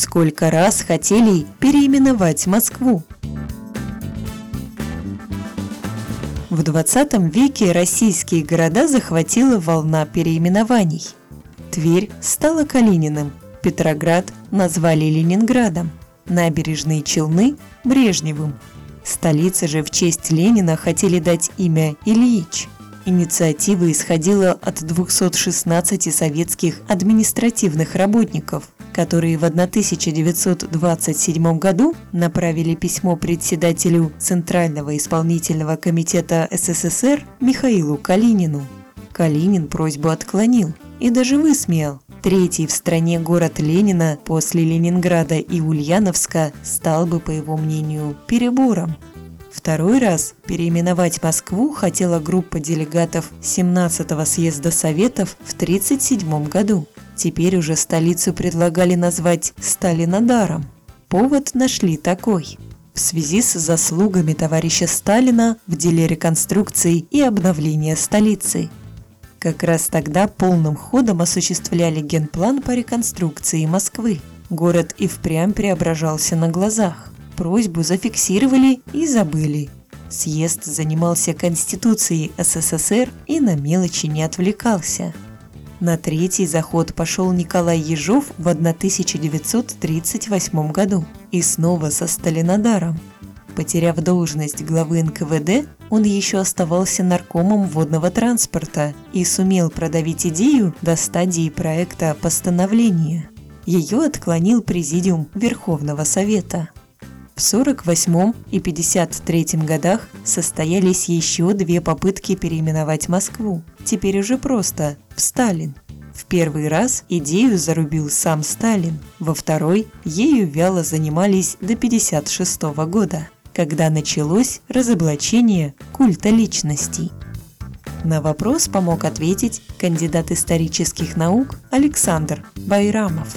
Сколько раз хотели переименовать Москву. В 20 веке российские города захватила волна переименований. Тверь стала Калининым, Петроград назвали Ленинградом, набережные Челны – Брежневым. Столице же в честь Ленина хотели дать имя Ильич. Инициатива исходила от 216 советских административных работников, которые в 1927 году направили письмо председателю Центрального исполнительного комитета СССР Михаилу Калинину. Калинин просьбу отклонил и даже высмеял. Третий в стране город Ленина после Ленинграда и Ульяновска стал бы, по его мнению, перебором. Второй раз переименовать Москву хотела группа делегатов 17-го съезда Советов в 1937 году. Теперь уже столицу предлагали назвать Сталинодаром. Повод нашли такой. В связи с заслугами товарища Сталина в деле реконструкции и обновления столицы. Как раз тогда полным ходом осуществляли генплан по реконструкции Москвы. Город и впрямь преображался на глазах. Просьбу зафиксировали и забыли. Съезд занимался Конституцией СССР и на мелочи не отвлекался. На третий заход пошел Николай Ежов в 1938 году и снова со Сталинодаром. Потеряв должность главы НКВД, он еще оставался наркомом водного транспорта и сумел продавить идею до стадии проекта постановления. Ее отклонил Президиум Верховного Совета. В 1948 и 1953 годах состоялись еще две попытки переименовать Москву, теперь уже просто в Сталин. В первый раз идею зарубил сам Сталин, во второй ею вяло занимались до 1956 года, когда началось разоблачение культа личностей. На вопрос помог ответить кандидат исторических наук Александр Байрамов.